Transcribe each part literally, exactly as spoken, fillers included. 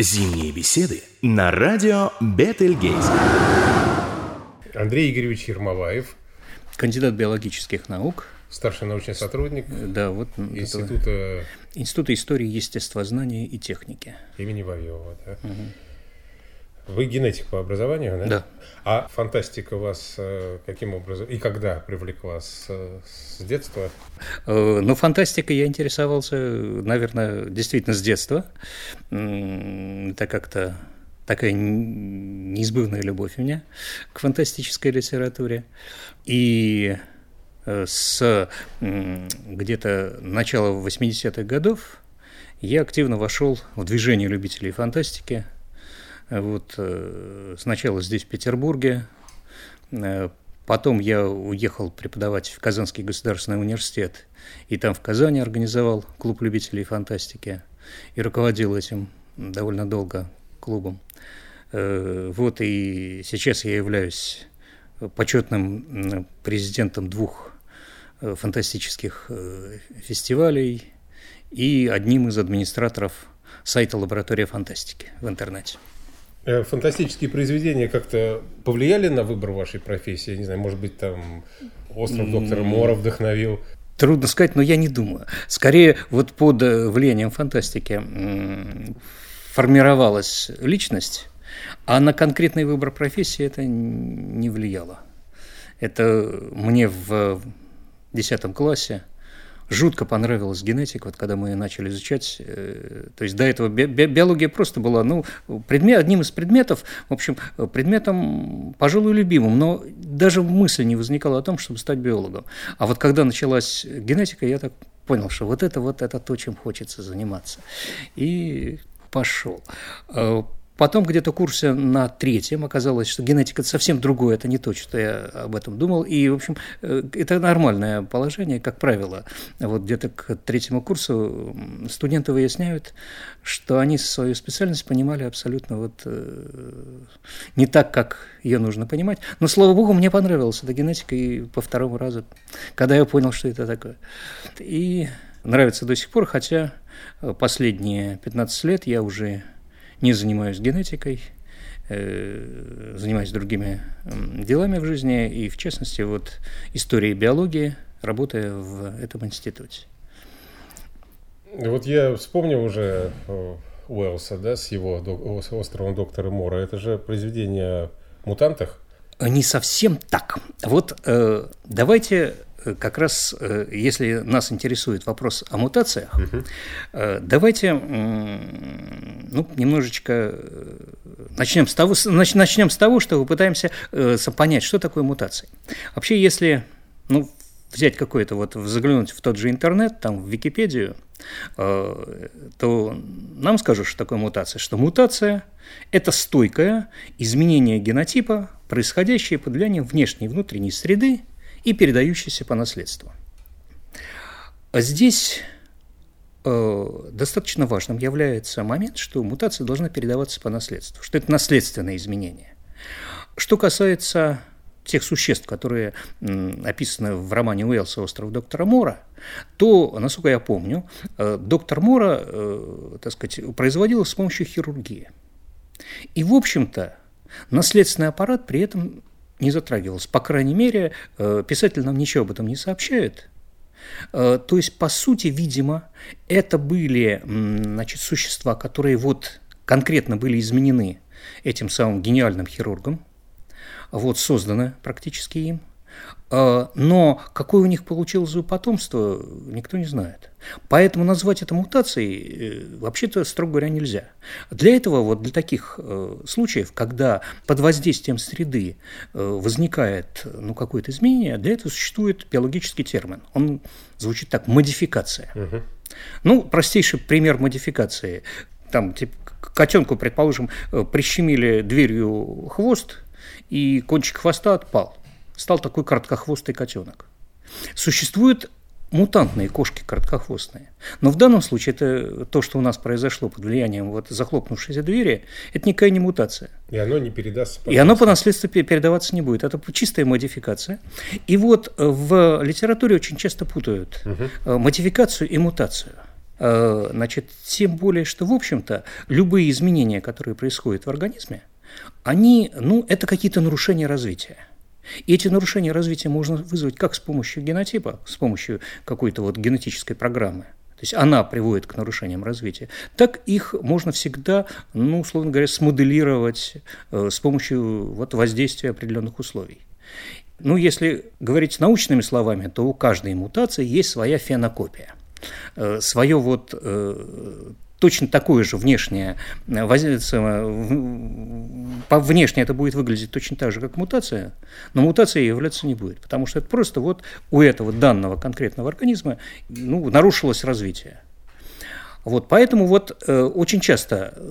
Зимние беседы на радио Бетельгейзе. Андрей Игоревич Ермолаев. Кандидат биологических наук. Старший научный сотрудник да, вот Института... Этого... Института истории, естествознания и техники. Имени Вавилова, да? Угу. Вы генетик по образованию, да? Да. А фантастика вас каким образом и когда привлекла с, с детства? Ну, фантастикой я интересовался, наверное, действительно с детства. Это как-то... Такая неизбывная любовь у меня к фантастической литературе. И с где-то начала восьмидесятых годов я активно вошел в движение любителей фантастики. Вот, сначала здесь, в Петербурге. Потом я уехал преподавать в Казанский государственный университет. И там в Казани организовал клуб любителей фантастики. И руководил этим довольно долго клубом. Вот и сейчас я являюсь почетным президентом двух фантастических фестивалей и одним из администраторов сайта «Лаборатория фантастики» в интернете. Фантастические произведения как-то повлияли на выбор вашей профессии? Я не знаю, может быть, там «Остров доктора Моро» вдохновил? Трудно сказать, но я не думаю. Скорее, вот под влиянием фантастики формировалась личность, а на конкретный выбор профессии это не влияло. Это мне в десятом классе жутко понравилась генетика, вот когда мы начали изучать. То есть до этого би- би- биология просто была ну, предмет, одним из предметов, в общем, предметом, пожалуй, любимым, но даже мысли не возникало о том, чтобы стать биологом. А вот когда началась генетика, я так понял, что вот это, вот это то, чем хочется заниматься. И пошел. Потом где-то в курсе на третьем оказалось, что генетика – это совсем другое, это не то, что я об этом думал. И, в общем, это нормальное положение, как правило. Вот где-то к третьему курсу студенты выясняют, что они свою специальность понимали абсолютно вот не так, как ее нужно понимать. Но, слава богу, мне понравилась эта генетика и по второму разу, когда я понял, что это такое. И нравится до сих пор, хотя последние пятнадцать лет я уже не занимаюсь генетикой, занимаюсь другими делами в жизни, и в частности вот историей биологии, работая в этом институте. Вот я вспомнил уже Уэллса, да, с его с островом доктора Моро. Это же произведение о мутантах? Не совсем так. Вот давайте... Как раз, если нас интересует вопрос о мутациях, uh-huh. давайте ну, немножечко начнем с того, начнем с того, что мы пытаемся понять, что такое мутации. Вообще, если ну, взять какое-то, вот, заглянуть в тот же интернет, там, в Википедию, то нам скажут, что такое мутация, что мутация – это стойкое изменение генотипа, происходящее под влиянием внешней и внутренней среды, и передающийся по наследству. Здесь э, достаточно важным является момент, что мутация должна передаваться по наследству, что это наследственное изменение. Что касается тех существ, которые м, описаны в романе Уэллса «Остров доктора Моро», то, насколько я помню, э, доктор Моро э, так сказать, производил с помощью хирургии. И, в общем-то, наследственный аппарат при этом не затрагивалось. По крайней мере, писатель нам ничего об этом не сообщает. То есть, по сути, видимо, это были, значит, существа, которые вот конкретно были изменены этим самым гениальным хирургом, вот созданы практически им. Но какое у них получилось потомство, никто не знает. Поэтому назвать это мутацией вообще-то, строго говоря, нельзя. Для этого, вот для таких случаев, когда под воздействием среды возникает ну, какое-то изменение, для этого существует биологический термин. Он звучит так – модификация. Угу. Ну, простейший пример модификации. Там, типа, котенку, предположим, прищемили дверью хвост, и кончик хвоста отпал. Стал такой короткохвостый котенок. Существуют мутантные кошки короткохвостные. Но в данном случае это то, что у нас произошло под влиянием вот захлопнувшейся двери, это никакая не мутация. И оно не передастся. И оно по наследству передаваться не будет. Это чистая модификация. И вот в литературе очень часто путают угу. модификацию и мутацию. Значит, тем более, что, в общем-то, любые изменения, которые происходят в организме, они, ну, это какие-то нарушения развития. И эти нарушения развития можно вызвать как с помощью генотипа, с помощью какой-то вот генетической программы, то есть она приводит к нарушениям развития, так их можно всегда, ну, условно говоря, смоделировать с помощью вот воздействия определенных условий. Ну, если говорить научными словами, то у каждой мутации есть своя фенокопия, свое вот точно такое же внешнее, внешне это будет выглядеть точно так же, как мутация, но мутация являться не будет, потому что это просто вот у этого данного конкретного организма, ну, нарушилось развитие. Вот, поэтому вот, э, очень часто э,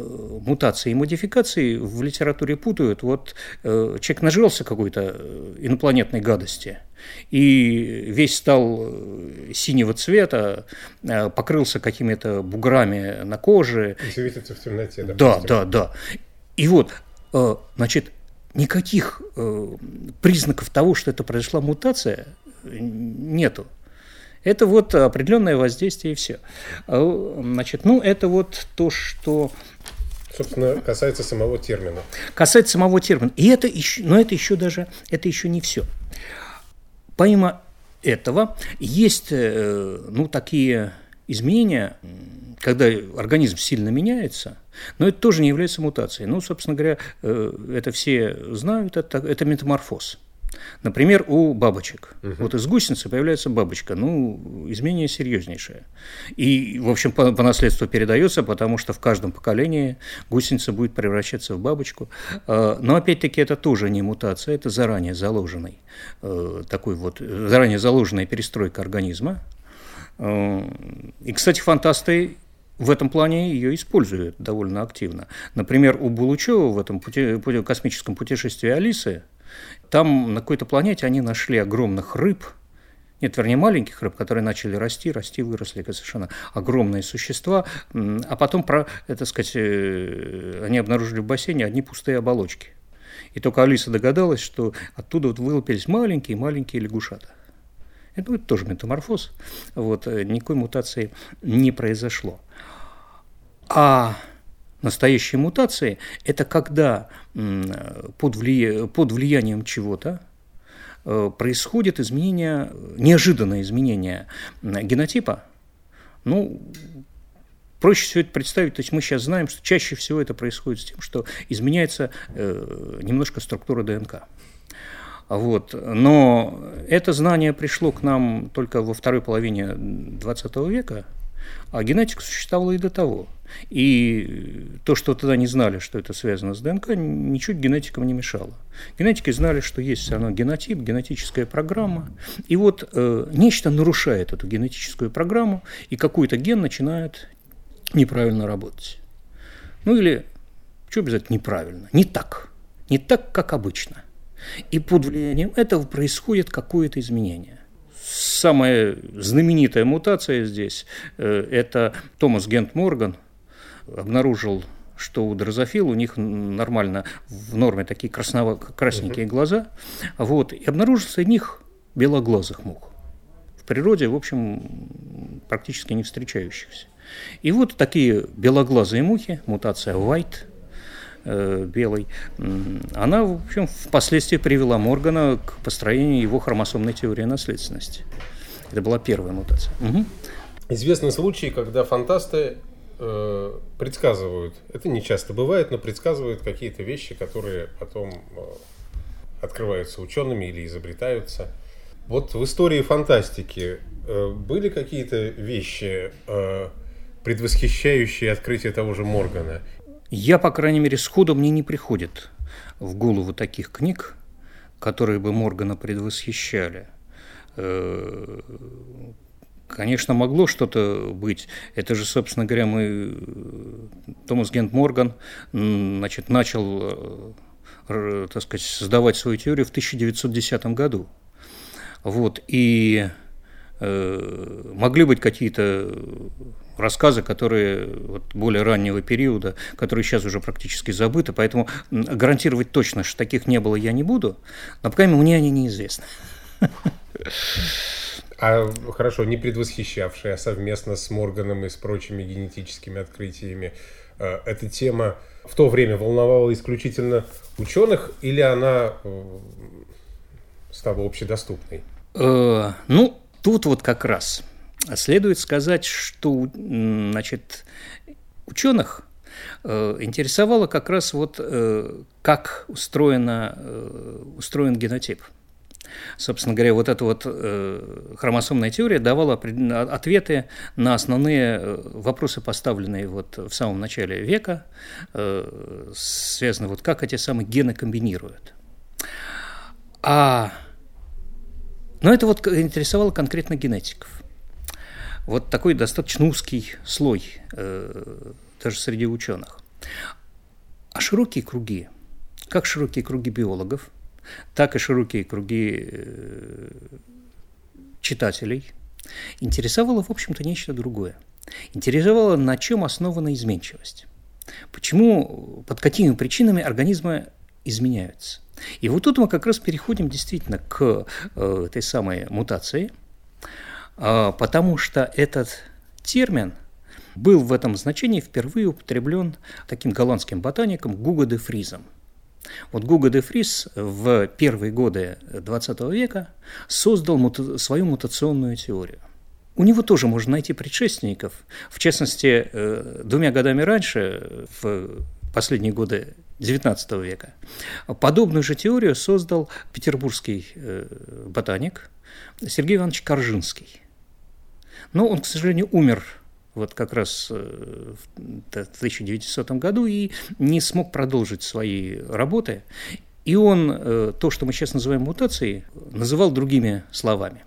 мутации и модификации в литературе путают. Вот, э, человек нажрался какой-то инопланетной гадости, и весь стал синего цвета, э, покрылся какими-то буграми на коже. И светится в темноте. Да, да, да, да. И вот, э, значит, никаких э, признаков того, что это произошла мутация, нету. Это вот определенное воздействие и все. Значит, ну, это вот то, что... Собственно, касается самого термина. Касается самого термина. И это еще, но это еще даже это еще не все. Помимо этого, есть, ну, такие изменения, когда организм сильно меняется, но это тоже не является мутацией. Ну, собственно говоря, это все знают, это, это метаморфоз. Например, у бабочек. Угу. Вот из гусеницы появляется бабочка. Ну, изменение серьезнейшее. И, в общем, по, по наследству передается, потому что в каждом поколении гусеница будет превращаться в бабочку. Но, опять-таки, это тоже не мутация, это заранее заложенный, такой вот, заранее заложенная перестройка организма. И, кстати, фантасты в этом плане ее используют довольно активно. Например, у Булычёва в этом пути, космическом путешествии «Алисы» там на какой-то планете они нашли огромных рыб, нет, вернее, маленьких рыб, которые начали расти, расти, выросли, как совершенно огромные существа, а потом, про, это сказать, они обнаружили в бассейне одни пустые оболочки. И только Алиса догадалась, что оттуда вот вылупились маленькие-маленькие лягушата. Это, это тоже метаморфоз, вот, никакой мутации не произошло. А... Настоящие мутации – это когда под, влия... под влиянием чего-то происходит изменение, неожиданное изменение генотипа. Ну, проще всего это представить. То есть мы сейчас знаем, что чаще всего это происходит с тем, что изменяется немножко структура ДНК. Вот. Но это знание пришло к нам только во второй половине двадцатого века, а генетика существовала и до того. И то, что тогда не знали, что это связано с ДНК, ничуть генетикам не мешало. Генетики знали, что есть все равно генотип, генетическая программа. И вот э, нечто нарушает эту генетическую программу, и какой-то ген начинает неправильно работать. Ну или, что обязательно неправильно, не так, не так, как обычно. И под влиянием этого происходит какое-то изменение. Самая знаменитая мутация здесь э, – это Томас Хант Морган обнаружил, что у дрозофил у них нормально в норме такие красново- красненькие угу. глаза, вот, и обнаружил среди них белоглазых мух. В природе, в общем, практически не встречающихся. И вот такие белоглазые мухи, мутация white, э, белой, она, в общем, впоследствии привела Моргана к построению его хромосомной теории наследственности. Это была первая мутация. Угу. Известны случаи, когда фантасты предсказывают, это не часто бывает, но предсказывают какие-то вещи, которые потом открываются учеными или изобретаются. Вот в истории фантастики были какие-то вещи, предвосхищающие открытие того же Моргана? Я, по крайней мере, сходу мне не приходит в голову таких книг, которые бы Моргана предвосхищали. Конечно, могло что-то быть. Это же, собственно говоря, мы... Томас Хант Морган, значит, начал, так сказать, создавать свою теорию в тысяча девятьсот десятом году. Вот. И э, могли быть какие-то рассказы, которые вот, более раннего периода, которые сейчас уже практически забыты, поэтому гарантировать точно, что таких не было, я не буду, но, по крайней мере, мне они неизвестны. А хорошо, не предвосхищавшая, а совместно с Морганом и с прочими генетическими открытиями, эта тема в то время волновала исключительно ученых, или она стала общедоступной? Э, ну, тут вот как раз следует сказать, что, значит, ученых интересовало как раз вот как устроено, устроен генотип. Собственно говоря, вот эта вот хромосомная теория давала ответы на основные вопросы, поставленные вот в самом начале века, связанные вот как эти самые гены комбинируют. А... Но это вот интересовало конкретно генетиков. Вот такой достаточно узкий слой даже среди ученых. А широкие круги, как широкие круги биологов, так и широкие круги читателей, интересовало, в общем-то, нечто другое. Интересовало, на чем основана изменчивость. Почему, под какими причинами организмы изменяются. И вот тут мы как раз переходим действительно к этой самой мутации, потому что этот термин был в этом значении впервые употреблен таким голландским ботаником Гуго де Фризом. Вот Гуго де Фриз в первые годы двадцатого века создал мута- свою мутационную теорию. У него тоже можно найти предшественников. В частности, двумя годами раньше, в последние годы девятнадцатого века, подобную же теорию создал петербургский ботаник Сергей Иванович Коржинский. Но он, к сожалению, умер вот как раз в тысяча девятисотом году и не смог продолжить свои работы. И он то, что мы сейчас называем мутацией, называл другими словами.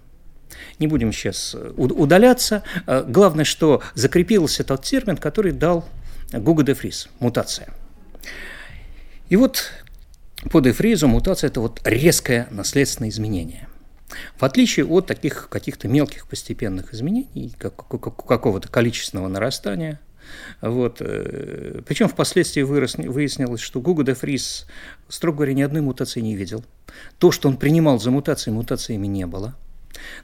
Не будем сейчас удаляться. Главное, что закрепился тот термин, который дал Гуго де Фриз – мутация. И вот по де Фризу мутация – это вот резкое наследственное изменение. В отличие от таких каких-то мелких постепенных изменений, как, как, какого-то количественного нарастания. Вот. Причем впоследствии вырос, выяснилось, что Гуго де Фриз, строго говоря, ни одной мутации не видел. То, что он принимал за мутации, мутациями не было.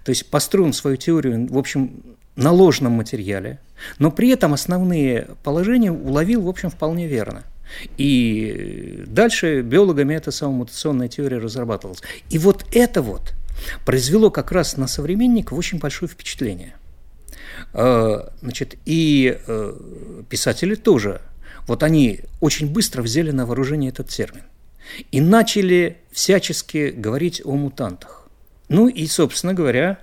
То есть построил свою теорию, в общем, на ложном материале, но при этом основные положения уловил, в общем, вполне верно. И дальше биологами эта самая мутационная теория разрабатывалась. И вот это вот произвело как раз на современников очень большое впечатление. Значит, и писатели тоже. Вот они очень быстро взяли на вооружение этот термин и начали всячески говорить о мутантах. Ну и, собственно говоря,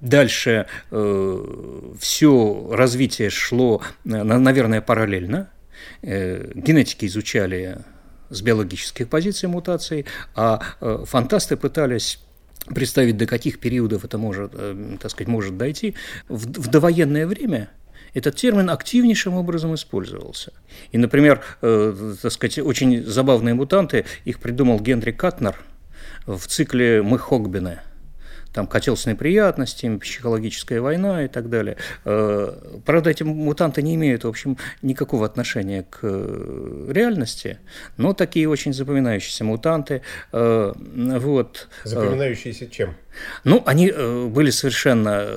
дальше все развитие шло, наверное, параллельно. Генетики изучали с биологических позиций мутации, а фантасты пытались представить, до каких периодов это может, так сказать, может дойти. В довоенное время этот термин активнейшим образом использовался. И, например, так сказать, очень забавные мутанты, их придумал Генри Катнер в цикле «Мы Хогбины». Там котел с неприятностями, психологическая война и так далее. Правда, эти мутанты не имеют, в общем, никакого отношения к реальности, но такие очень запоминающиеся мутанты. Вот. Запоминающиеся чем? Ну, они были совершенно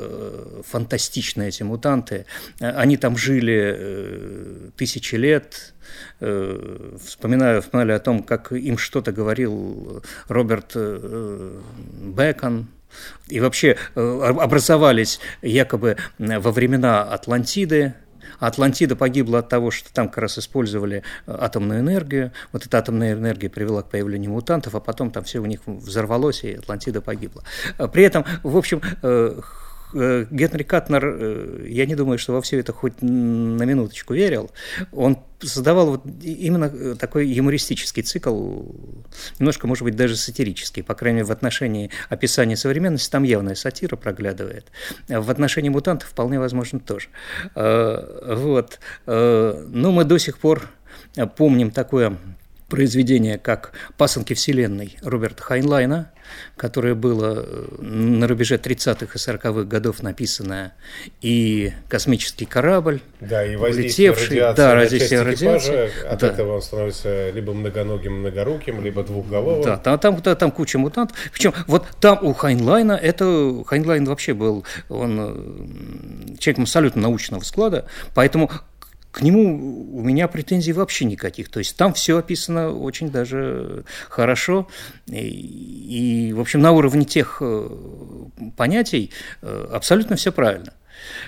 фантастичны, эти мутанты. Они там жили тысячи лет. Вспоминаю, вспоминали о том, как им что-то говорил Роберт Бэкон. И вообще образовались якобы во времена Атлантиды. Атлантида погибла от того, что там как раз использовали атомную энергию. Вот эта атомная энергия привела к появлению мутантов, а потом там все у них взорвалось, и Атлантида погибла. При этом, в общем, Генри Катнер, я не думаю, что во все это хоть на минуточку верил. Он создавал вот именно такой юмористический цикл, немножко, может быть, даже сатирический. По крайней мере, в отношении описания современности там явная сатира проглядывает. В отношении мутантов вполне возможно тоже. Вот. Но мы до сих пор помним такое произведение, как «Пасынки Вселенной» Роберта Хайнлайна, которое было на рубеже тридцатых и сороковых годов написано, и «Космический корабль», да, и воздействие радиации, да, на часть экипажа, от да. этого он становится либо многоногим, многоруким, либо двухголовым. Да, там, там, там куча мутантов. Причем вот там у Хайнлайна, это Хайнлайн вообще был, он человеком абсолютно научного склада, поэтому к нему у меня претензий вообще никаких. То есть там все описано очень даже хорошо. И, и в общем, на уровне тех понятий абсолютно все правильно.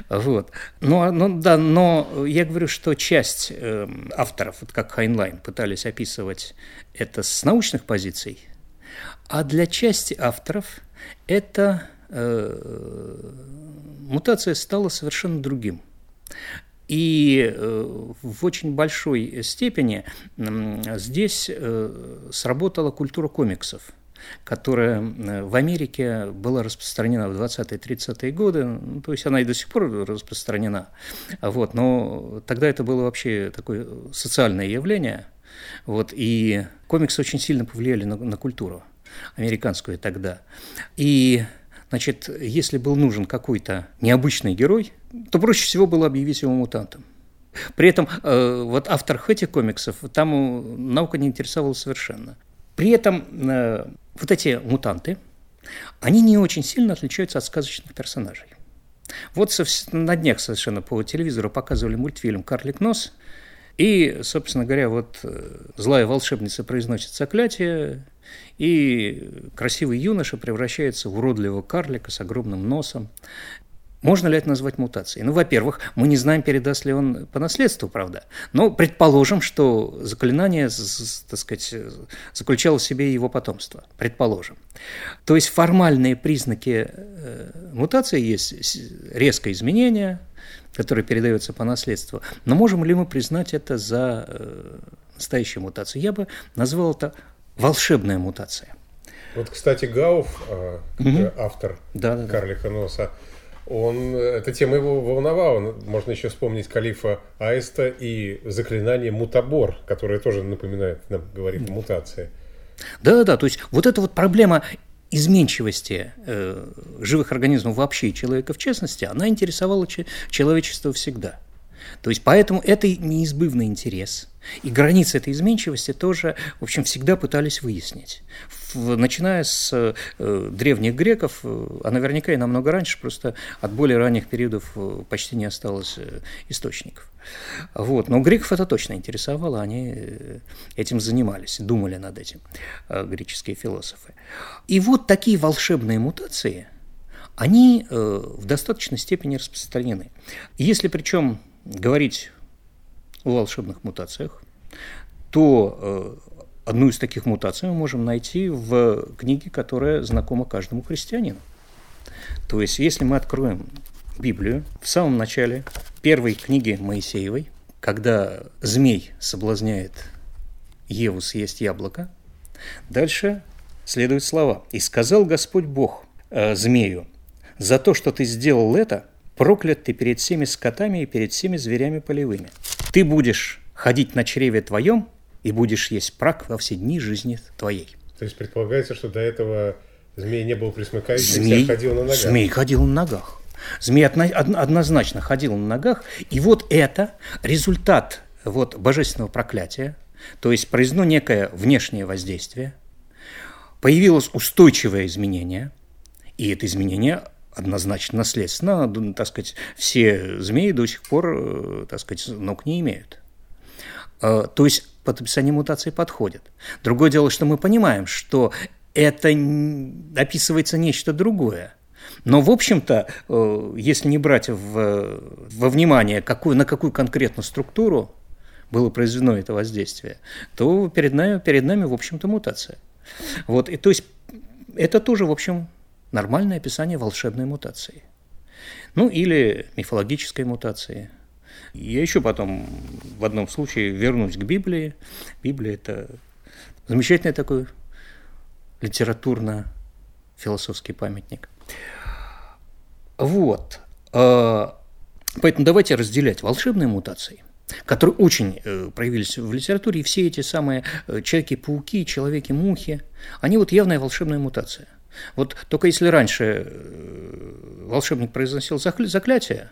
Вот. Но, ну, да, но я говорю, что часть авторов, вот как Хайнлайн, пытались описывать это с научных позиций, а для части авторов эта э, мутация стала совершенно другим. И в очень большой степени здесь сработала культура комиксов, которая в Америке была распространена в двадцатые-тридцатые годы, ну, то есть она и до сих пор распространена, вот, но тогда это было вообще такое социальное явление, вот, и комиксы очень сильно повлияли на, на культуру американскую тогда. И значит, если был нужен какой-то необычный герой, то проще всего было объявить его мутантом. При этом э, вот авторах этих комиксов там наука не интересовала совершенно. При этом э, вот эти мутанты, они не очень сильно отличаются от сказочных персонажей. Вот со, на днях совершенно по телевизору показывали мультфильм «Карлик нос», и, собственно говоря, вот злая волшебница произносит заклятие, и красивый юноша превращается в уродливого карлика с огромным носом. Можно ли это назвать мутацией? Ну, во-первых, мы не знаем, передаст ли он по наследству, правда. Но предположим, что заклинание, так сказать, заключало в себе его потомство. Предположим. То есть формальные признаки мутации есть резкое изменение, которое передается по наследству. Но можем ли мы признать это за настоящую мутацию? Я бы назвал это волшебная мутация. Вот, кстати, Гауф, угу. автор да, да, «Карлика носа», он, эта тема его волновала. Можно еще вспомнить Калифа Аиста и заклинание «Мутабор», которое тоже напоминает, нам говорит, о мутации. Да-да-да, то есть вот эта вот проблема изменчивости э, живых организмов вообще и человека в частности, она интересовала ч- человечество всегда. То есть поэтому это неизбывный интерес. И границы этой изменчивости тоже, в общем, всегда пытались выяснить. Начиная с э, древних греков, а наверняка и намного раньше, просто от более ранних периодов почти не осталось источников. Вот. Но греков это точно интересовало, они этим занимались, думали над этим, э, греческие философы. И вот такие волшебные мутации, они э, в достаточной степени распространены. Если причем говорить о волшебных мутациях, то э, одну из таких мутаций мы можем найти в книге, которая знакома каждому христианину. То есть, если мы откроем Библию, в самом начале первой книги Моисеевой, когда змей соблазняет Еву съесть яблоко, дальше следуют слова. «И сказал Господь Бог э, змею, за то, что ты сделал это, проклят ты перед всеми скотами и перед всеми зверями полевыми. Ты будешь ходить на чреве твоем и будешь есть прах во все дни жизни твоей». То есть предполагается, что до этого змей не был пресмыкающим, змей, а ходил на ногах. Змей ходил на ногах. Змей однозначно ходил на ногах. И вот это результат вот божественного проклятия, то есть произошло некое внешнее воздействие, появилось устойчивое изменение, и это изменение однозначно наследственно, так сказать, все змеи до сих пор, так сказать, ног не имеют. То есть под описание мутации подходит. Другое дело, что мы понимаем, что это описывается нечто другое. Но, в общем-то, если не брать в, во внимание, какую, на какую конкретную структуру было произведено это воздействие, то перед нами, перед нами в общем-то, мутация. Вот, и, то есть это тоже, в общем, нормальное описание волшебной мутации. Ну, или мифологической мутации. Я еще потом в одном случае вернусь к Библии. Библия – это замечательный такой литературно-философский памятник. Вот. Поэтому давайте разделять волшебные мутации которые очень э, проявились в литературе, и все эти самые э, Человеки-пауки, Человеки-мухи, они вот явная волшебная мутация. Вот только если раньше э, волшебник произносил закля- заклятие,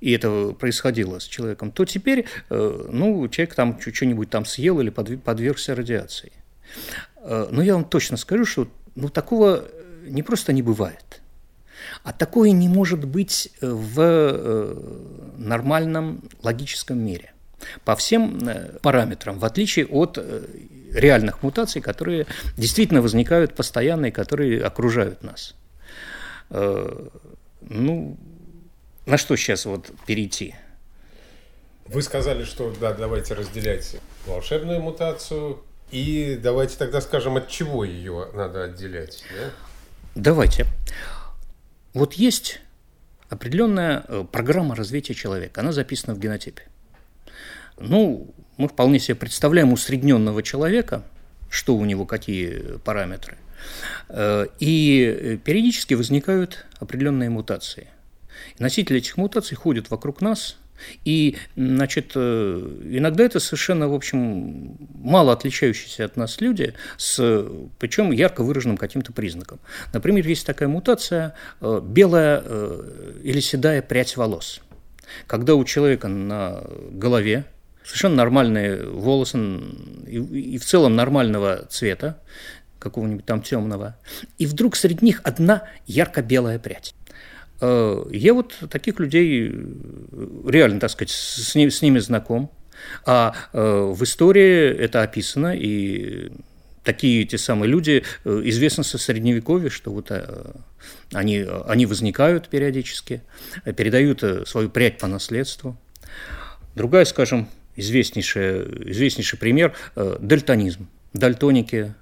и это происходило с человеком, то теперь э, ну, человек там что-нибудь там съел или подв- подвергся радиации. Э, но я вам точно скажу, что ну, такого не просто не бывает. А такое не может быть в нормальном логическом мире по всем параметрам, в отличие от реальных мутаций, которые действительно возникают постоянно и которые окружают нас. Ну, на что сейчас вот перейти? Вы сказали, что да, давайте разделять волшебную мутацию, и давайте тогда скажем, от чего ее надо отделять. Да? Давайте. Вот есть определенная программа развития человека, она записана в генотипе. Ну, мы вполне себе представляем усредненного человека, что у него, какие параметры, и периодически возникают определенные мутации. Носители этих мутаций ходят вокруг нас, и, значит, иногда это совершенно, в общем, мало отличающиеся от нас люди, с, причем ярко выраженным каким-то признаком. Например, есть такая мутация белая или седая прядь волос. Когда у человека на голове совершенно нормальные волосы и, и в целом нормального цвета, какого-нибудь там темного, и вдруг среди них одна ярко-белая прядь. Я вот таких людей реально, так сказать, с ними, с ними знаком, а в истории это описано, и такие те самые люди известны со Средневековья, что вот они, они возникают периодически, передают свою прядь по наследству. Другая, скажем, известнейший, известнейший пример – дальтонизм. Дальтоники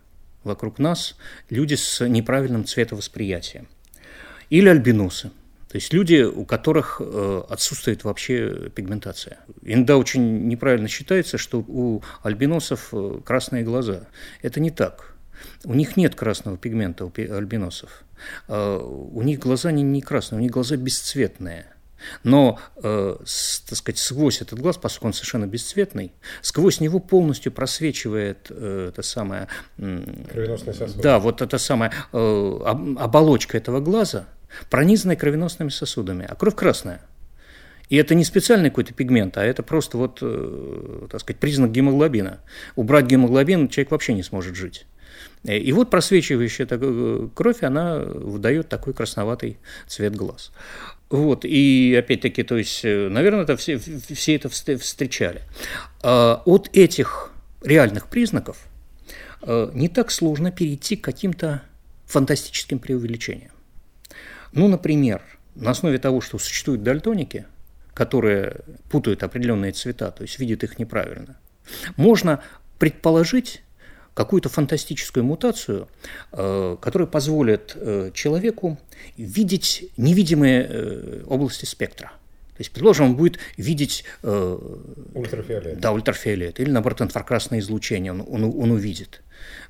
вокруг нас – люди с неправильным цветовосприятием. Или альбиносы. То есть люди, у которых отсутствует вообще пигментация. Иногда очень неправильно считается, что у альбиносов красные глаза. Это не так. У них нет красного пигмента, у альбиносов. У них глаза не красные, у них глаза бесцветные. Но, так сказать, сквозь этот глаз, поскольку он совершенно бесцветный, сквозь него полностью просвечивает это самое... Кровеносный сосуд. Да, вот эта самая оболочка этого глаза, пронизанная кровеносными сосудами, а кровь красная. И это не специальный какой-то пигмент, а это просто вот, так сказать, признак гемоглобина. Убрать гемоглобин человек вообще не сможет жить. И вот просвечивающая кровь, она выдает такой красноватый цвет глаз. Вот, и опять-таки, то есть, наверное, это все, все это встречали. От этих реальных признаков не так сложно перейти к каким-то фантастическим преувеличениям. Ну, например, на основе того, что существуют дальтоники, которые путают определенные цвета, то есть видят их неправильно, можно предположить какую-то фантастическую мутацию, которая позволит человеку видеть невидимые области спектра. То есть, предположим, он будет видеть... Ультрафиолет. Да, ультрафиолет. Или, наоборот, инфракрасное излучение он, он, он увидит.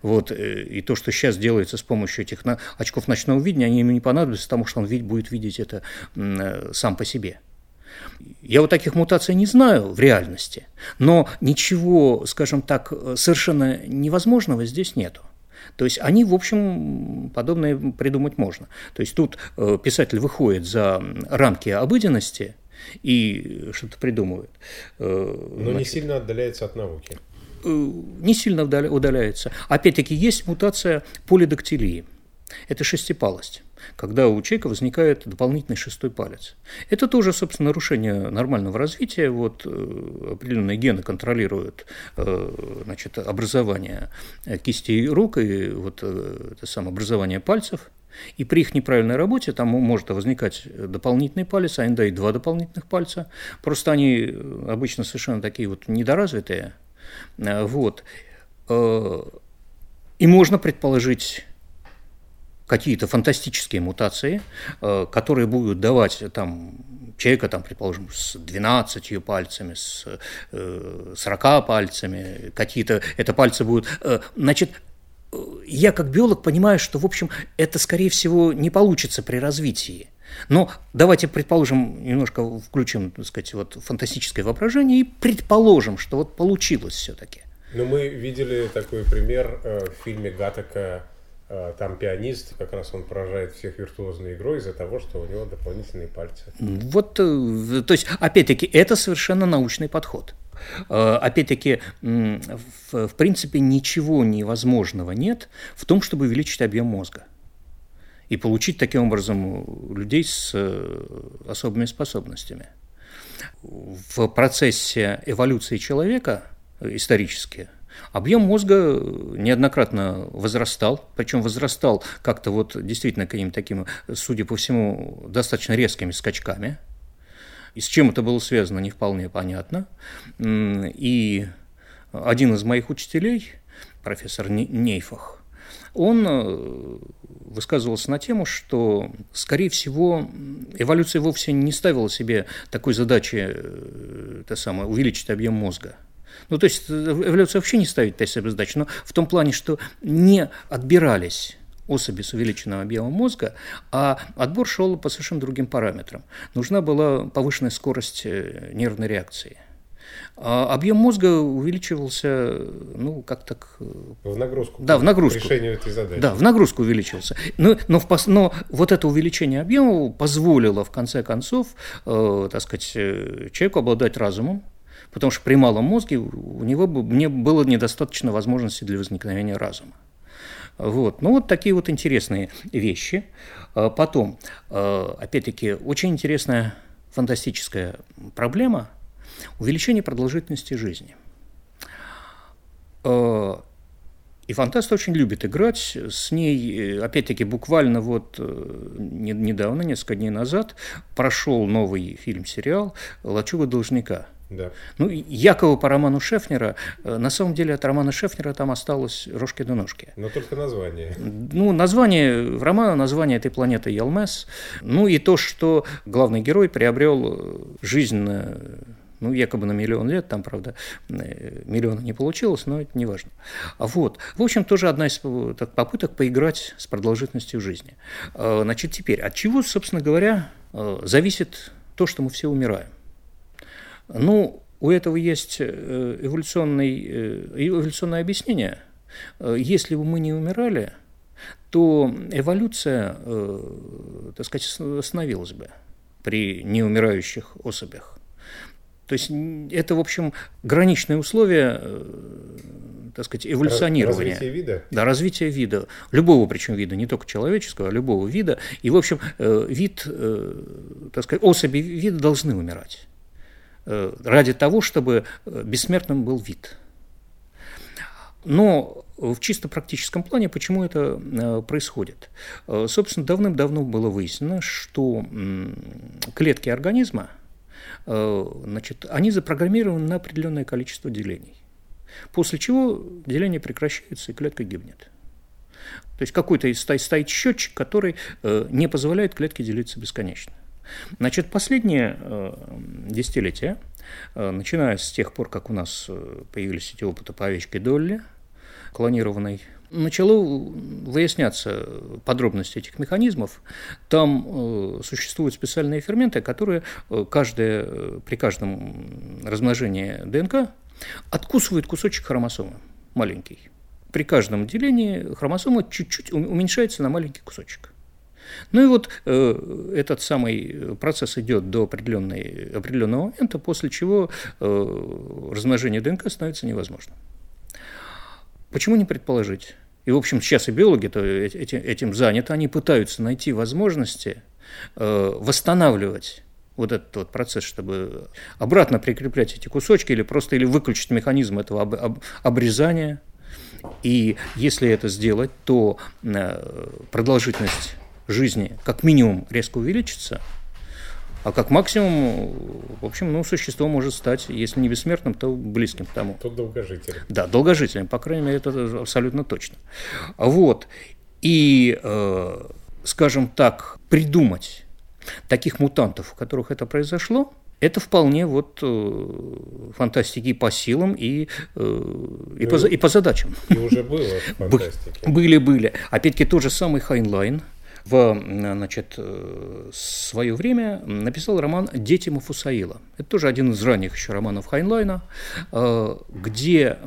Вот. И то, что сейчас делается с помощью этих очков ночного видения, они ему не понадобятся, потому что он будет видеть это сам по себе. Я вот таких мутаций не знаю в реальности, но ничего, скажем так, совершенно невозможного здесь нету. То есть они, в общем, подобное придумать можно. То есть тут писатель выходит за рамки обыденности и что-то придумывает. Но значит, не сильно отдаляется от науки. Не сильно удаляется. Опять-таки есть мутация полидактилии. Это шестипалость, когда у человека возникает дополнительный шестой палец. Это тоже, собственно, нарушение нормального развития. Вот, определенные гены контролируют, значит, образование кистей рук и вот, это самое образование пальцев. И при их неправильной работе там может возникать дополнительный палец, а иногда и два дополнительных пальца. Просто они обычно совершенно такие вот недоразвитые. Вот. И можно предположить... какие-то фантастические мутации, которые будут давать там, человека, там, предположим, с двенадцатью пальцами, с сорока пальцами, какие-то это пальцы будут. Значит, я как биолог понимаю, что, в общем, это, скорее всего, не получится при развитии. Но давайте предположим, немножко включим, так сказать, вот фантастическое воображение и предположим, что вот получилось все-таки. Ну, мы видели такой пример э, в фильме Гаттака, э, там пианист, как раз он поражает всех виртуозной игрой из-за того, что у него дополнительные пальцы. Вот, э, то есть, опять-таки, это совершенно научный подход. Э, опять-таки, э, в, в принципе, ничего невозможного нет в том, чтобы увеличить объем мозга и получить таким образом людей с э, особыми способностями. В процессе эволюции человека исторически объем мозга неоднократно возрастал, причем возрастал как-то вот действительно каким-то таким, судя по всему, достаточно резкими скачками. И с чем это было связано, не вполне понятно. И один из моих учителей, профессор Нейфах, он высказывался на тему, что, скорее всего, эволюция вовсе не ставила себе такой задачи, это самое, увеличить объем мозга. Ну, то есть, эволюция вообще не ставит себе задачу, но в том плане, что не отбирались особи с увеличенным объемом мозга, а отбор шел по совершенно другим параметрам. Нужна была повышенная скорость нервной реакции. А объем мозга увеличивался, ну, как так... В нагрузку. Да, в нагрузку. К решению этой задачи. Да, в нагрузку увеличивался. Но, но, в, но вот это увеличение объема позволило, в конце концов, э, так сказать, человеку обладать разумом, потому что при малом мозге у него не было недостаточно возможностей для возникновения разума. Вот. Ну, вот такие вот интересные вещи. Потом, опять-таки, очень интересная фантастическая проблема – увеличение продолжительности жизни. И фантаст очень любит играть. С ней, опять-таки, буквально вот недавно, несколько дней назад, прошел новый фильм-сериал «Лачуга-должника». Да. Ну, якобы по роману Шефнера, на самом деле от романа Шефнера там осталось рожки до ножки. Но только название. Ну, название романа, название этой планеты Елмес, ну и то, что главный герой приобрел жизнь, ну, якобы на миллион лет, там, правда, миллиона не получилось, но это не важно. Вот. В общем, тоже одна из попыток поиграть с продолжительностью жизни. Значит, теперь, от чего, собственно говоря, зависит то, что мы все умираем? Ну, у этого есть эволюционное объяснение. Если бы мы не умирали, то эволюция, так сказать, остановилась бы при неумирающих особях. То есть это, в общем, граничные условия, так сказать, эволюционирования. Развитие вида? Да, развитие вида. Любого, причем, вида, не только человеческого, а любого вида. И, в общем, вид, так сказать, особи вида должны умирать ради того, чтобы бессмертным был вид. Но в чисто практическом плане почему это происходит? Собственно, давным-давно было выяснено, что клетки организма, значит, они запрограммированы на определенное количество делений, после чего деление прекращается и клетка гибнет. То есть какой-то стоит счетчик, который не позволяет клетке делиться бесконечно. Значит, последние десятилетия, начиная с тех пор, как у нас появились эти опыты по овечке Долли, клонированной, начало выясняться подробности этих механизмов. Там существуют специальные ферменты, которые каждое, при каждом размножении ДНК откусывают кусочек хромосомы, маленький. При каждом делении хромосома чуть-чуть уменьшается на маленький кусочек. Ну и вот э, этот самый процесс идет до определенной, определенного момента, после чего э, размножение ДНК становится невозможным. Почему не предположить? И, в общем, сейчас и биологи-то этим, этим заняты, они пытаются найти возможности э, восстанавливать вот этот вот процесс, чтобы обратно прикреплять эти кусочки или просто или выключить механизм этого об, об, обрезания. И если это сделать, то э, продолжительность жизни как минимум резко увеличится, а как максимум, в общем, ну, существо может стать, если не бессмертным, то близким к тому. То долгожителем. Да, долгожителем, по крайней мере, это абсолютно точно. Вот. И, э, скажем так, придумать таких мутантов, у которых это произошло, это вполне вот э, фантастики и по силам, и, э, и, ну, по, и по задачам. И уже было в фантастике. Были-были. Опять-таки тот же самый Хайнлайн, в, значит, свое время написал роман «Дети Мафусаила». Это тоже один из ранних еще романов Хайнлайна, где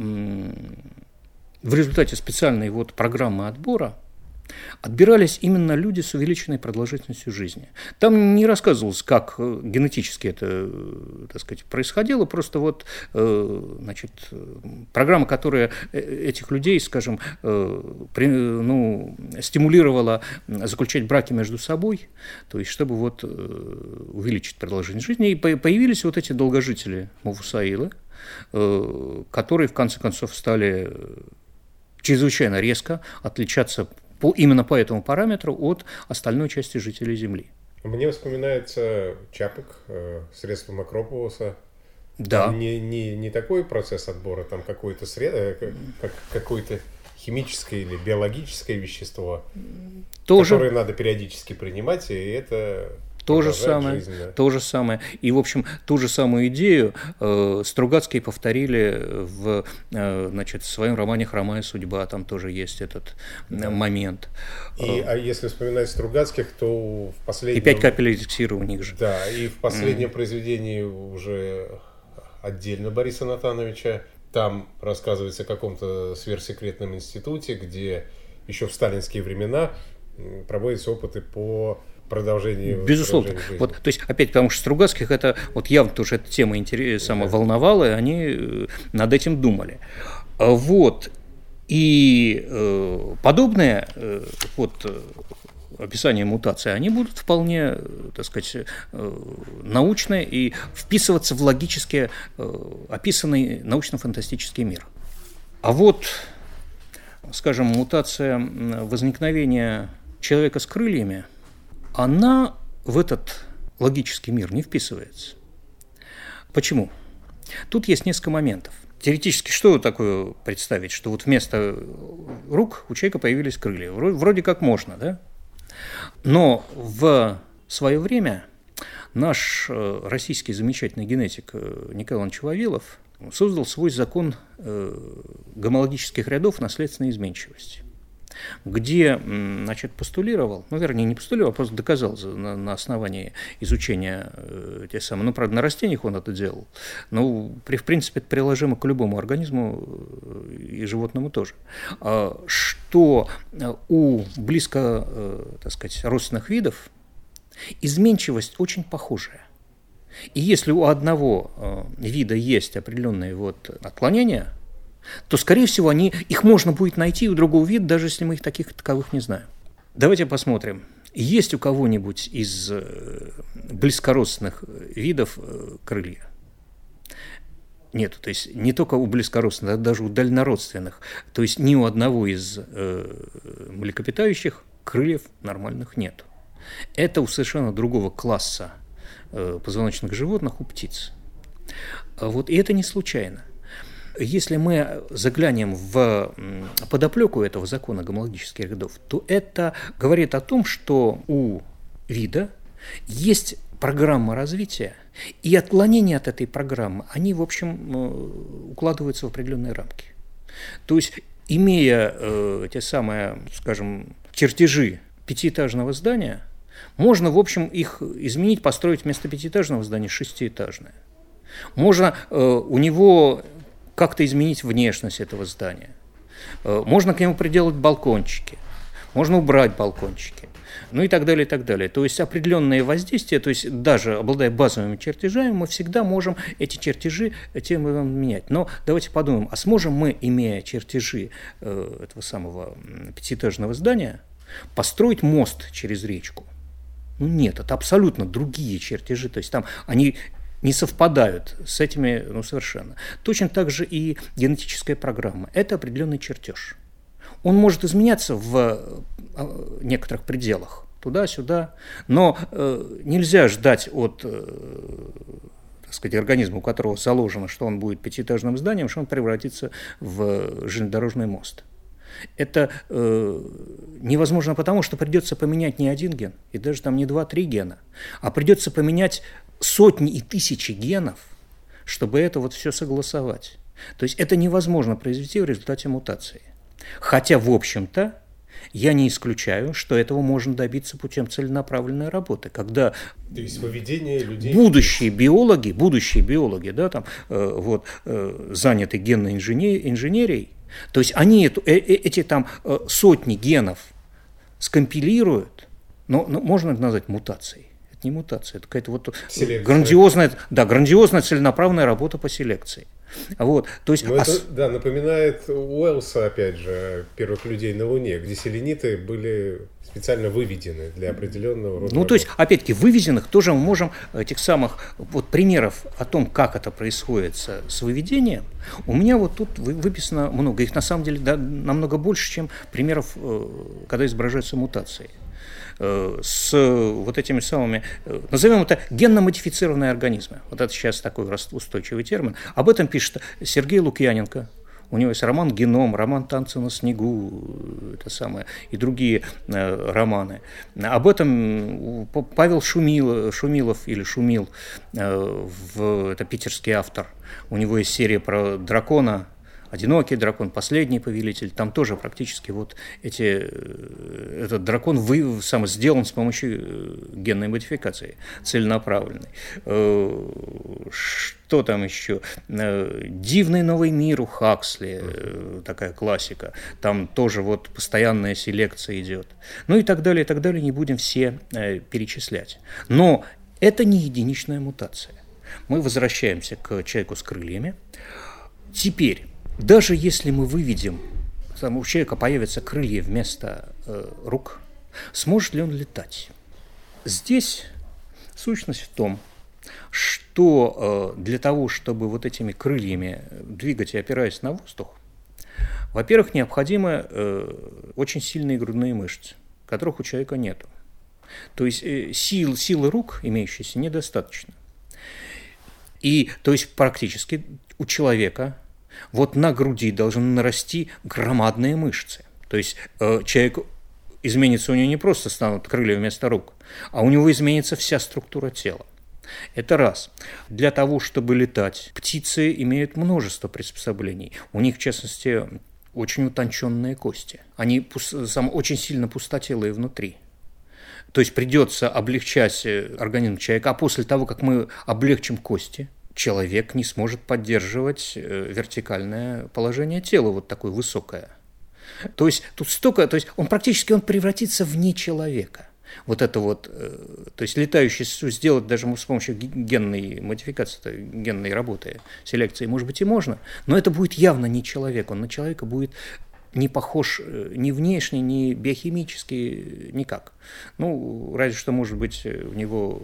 в результате специальной вот программы отбора отбирались именно люди с увеличенной продолжительностью жизни. Там не рассказывалось, как генетически это, так сказать, происходило, просто вот, значит, программа, которая этих людей, скажем, при, ну, стимулировала заключать браки между собой, то есть чтобы вот увеличить продолжительность жизни, и появились вот эти долгожители Мафусаилы, которые в конце концов стали чрезвычайно резко отличаться По, именно по этому параметру от остальной части жителей Земли. Мне вспоминается Чапок, э, средство Макропулоса. Да. Не, не, не такой процесс отбора, там какое-то, сред... как, какое-то химическое или биологическое вещество, тоже, которое надо периодически принимать, и это... То же самое, жизнь, да. то же самое. И, в общем, ту же самую идею э, Стругацкие повторили в, э, значит, в своем романе «Хромая судьба». Там тоже есть этот да. момент. И, э, а если вспоминать Стругацких, то в последнем... И пять капель эликсира у них же. Да, и в последнем mm. произведении уже отдельно Бориса Натановича. Там рассказывается о каком-то сверхсекретном институте, где еще в сталинские времена проводятся опыты по... продолжение. Безусловно. Продолжение вот, то есть, опять, потому что Стругацких это вот явно тоже эта тема интерес, сама волновала, и они над этим думали. Вот. И э, подобное э, вот, описание мутации, они будут вполне, так сказать, э, научные и вписываться в логически э, описанный научно-фантастический мир. А вот, скажем, мутация возникновения человека с крыльями, она в этот логический мир не вписывается. Почему? Тут есть несколько моментов. Теоретически, что такое представить, что вот вместо рук у человека появились крылья? Вроде как можно, да? Но в свое время наш российский замечательный генетик Николай Иванович Вавилов создал свой закон гомологических рядов наследственной изменчивости, где, значит, постулировал, ну, вернее, не постулировал, а просто доказал на, на основании изучения э, тех самых, ну, правда, на растениях он это делал, но, при, в принципе, это приложимо к любому организму э, и животному тоже, э, что у близко, э, так сказать, родственных видов изменчивость очень похожая. И если у одного э, вида есть определенные вот отклонения, то, скорее всего, они, их можно будет найти у другого вида, даже если мы их таких таковых не знаем. Давайте посмотрим, есть у кого-нибудь из близкородственных видов крылья? Нет, то есть не только у близкородственных, а даже у дальнородственных. То есть ни у одного из млекопитающих крыльев нормальных нет. Это у совершенно другого класса позвоночных животных, у птиц. Вот, и это не случайно. Если мы заглянем в подоплеку этого закона гомологических рядов, то это говорит о том, что у вида есть программа развития, и отклонения от этой программы, они, в общем, укладываются в определенные рамки. То есть, имея э, те самые, скажем, чертежи пятиэтажного здания, можно, в общем, их изменить, построить вместо пятиэтажного здания шестиэтажное. Можно э, у него... как-то изменить внешность этого здания. Можно к нему приделать балкончики, можно убрать балкончики, ну и так далее, и так далее. То есть определенные воздействия, то есть даже обладая базовыми чертежами, мы всегда можем эти чертежи тем и менять. Но давайте подумаем, а сможем мы, имея чертежи этого самого пятиэтажного здания, построить мост через речку? Ну нет, это абсолютно другие чертежи, то есть там они... не совпадают с этими, ну, совершенно. Точно так же и генетическая программа. Это определенный чертеж. Он может изменяться в некоторых пределах, туда-сюда, но э, нельзя ждать от, э, так сказать, организма, у которого заложено, что он будет пятиэтажным зданием, что он превратится в железнодорожный мост. Это э, невозможно потому, что придется поменять не один ген, и даже там не два-три гена, а придется поменять сотни и тысячи генов, чтобы это вот все согласовать. То есть это невозможно произвести в результате мутации. Хотя, в общем-то, Я не исключаю, что этого можно добиться путем целенаправленной работы, когда То есть поведение людей... будущие биологи, будущие биологи, да, там, э, вот, э, заняты генной инженер... инженерией, то есть они эту, э, эти там э, сотни генов скомпилируют, но, но можно это назвать мутацией. Это не мутация, это какая-то вот грандиозная, да, грандиозная целенаправленная работа по селекции. Вот, то есть, это, ос... да, напоминает Уэллса, опять же, первых людей на Луне, где селениты были специально выведены для определенного рода. Ну, то есть, опять-таки, вывезенных тоже мы можем этих самых вот примеров о том, как это происходит с выведением. У меня вот тут выписано много. Их на самом деле да, намного больше, чем примеров, когда изображаются мутации. С вот этими самыми, назовем это генно-модифицированные организмы. Вот это сейчас такой устойчивый термин. Об этом пишет Сергей Лукьяненко. У него есть роман «Геном», роман «Танцы на снегу», это самое, и другие э, романы. Об этом Павел Шумил, Шумилов или Шумил, э, в, это питерский автор. У него есть серия про дракона, «Одинокий дракон», «Последний повелитель». Там тоже практически вот эти, этот дракон вы, сам сделан с помощью генной модификации, целенаправленной. Э, Что там еще? «Дивный новый мир» у Хаксли, такая классика. Там тоже вот постоянная селекция идет. Ну и так далее, и так далее. Не будем все перечислять. Но это не единичная мутация. Мы возвращаемся к человеку с крыльями. Теперь, даже если мы выведем, у человека появятся крылья вместо э, рук, сможет ли он летать? Здесь сущность в том, что для того, чтобы вот этими крыльями двигать и опираясь на воздух, во-первых, необходимы очень сильные грудные мышцы, которых у человека нет. То есть сил, силы рук, имеющиеся, недостаточно. И, то есть практически у человека вот на груди должны нарасти громадные мышцы. То есть человек, изменится у него не просто станут крылья вместо рук, а у него изменится вся структура тела. Это раз. Для того, чтобы летать, птицы имеют множество приспособлений. У них, в частности, очень утонченные кости. Они очень сильно пустотелые внутри. То есть придется облегчать организм человека, а после того, как мы облегчим кости, человек не сможет поддерживать вертикальное положение тела, вот такое высокое. То есть тут столько, то есть он практически он превратится в нечеловека. Вот это вот, то есть летающий сделать даже с помощью генной модификации, генной работы, селекции, может быть, и можно, но это будет явно не человек, он на человека будет не похож ни внешне, ни биохимически, никак. Ну, разве что, может быть, у него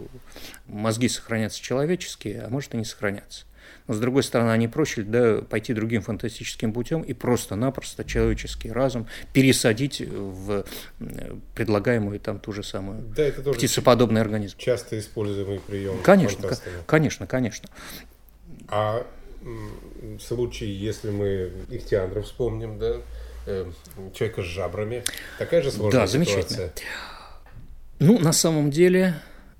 мозги сохранятся человеческие, а может и не сохранятся. Но, с другой стороны, они проще да, пойти другим фантастическим путем и просто-напросто человеческий разум пересадить в предлагаемую там ту же самую да, это тоже птицеподобный организм. Часто используемый прием. Конечно, к- конечно, конечно. А в случае, если мы Ихтиандра вспомним, да, человека с жабрами, такая же сложная да, ситуация? Ну, на самом деле...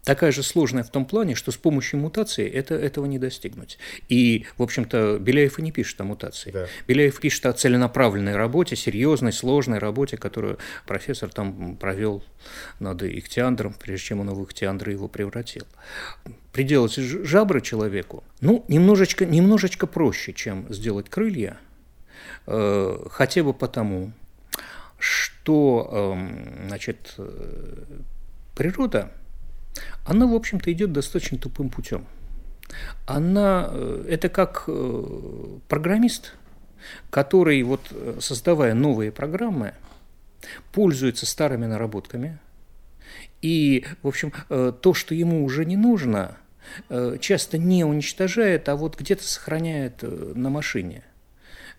Такая же сложная в том плане, что с помощью мутации это, этого не достигнуть. И, в общем-то, Беляев и не пишет о мутации. Да. Беляев пишет о целенаправленной работе, серьезной, сложной работе, которую профессор там провел над Ихтиандром, прежде чем он в Ихтиандра его превратил. Приделать жабры человеку, ну, немножечко, немножечко проще, чем сделать крылья, э, хотя бы потому, что, э, значит, природа... Она, в общем-то, идет достаточно тупым путем. Она, это как программист, который, вот, создавая новые программы, пользуется старыми наработками. И, в общем, то, что ему уже не нужно, часто не уничтожает, а вот где-то сохраняет на машине.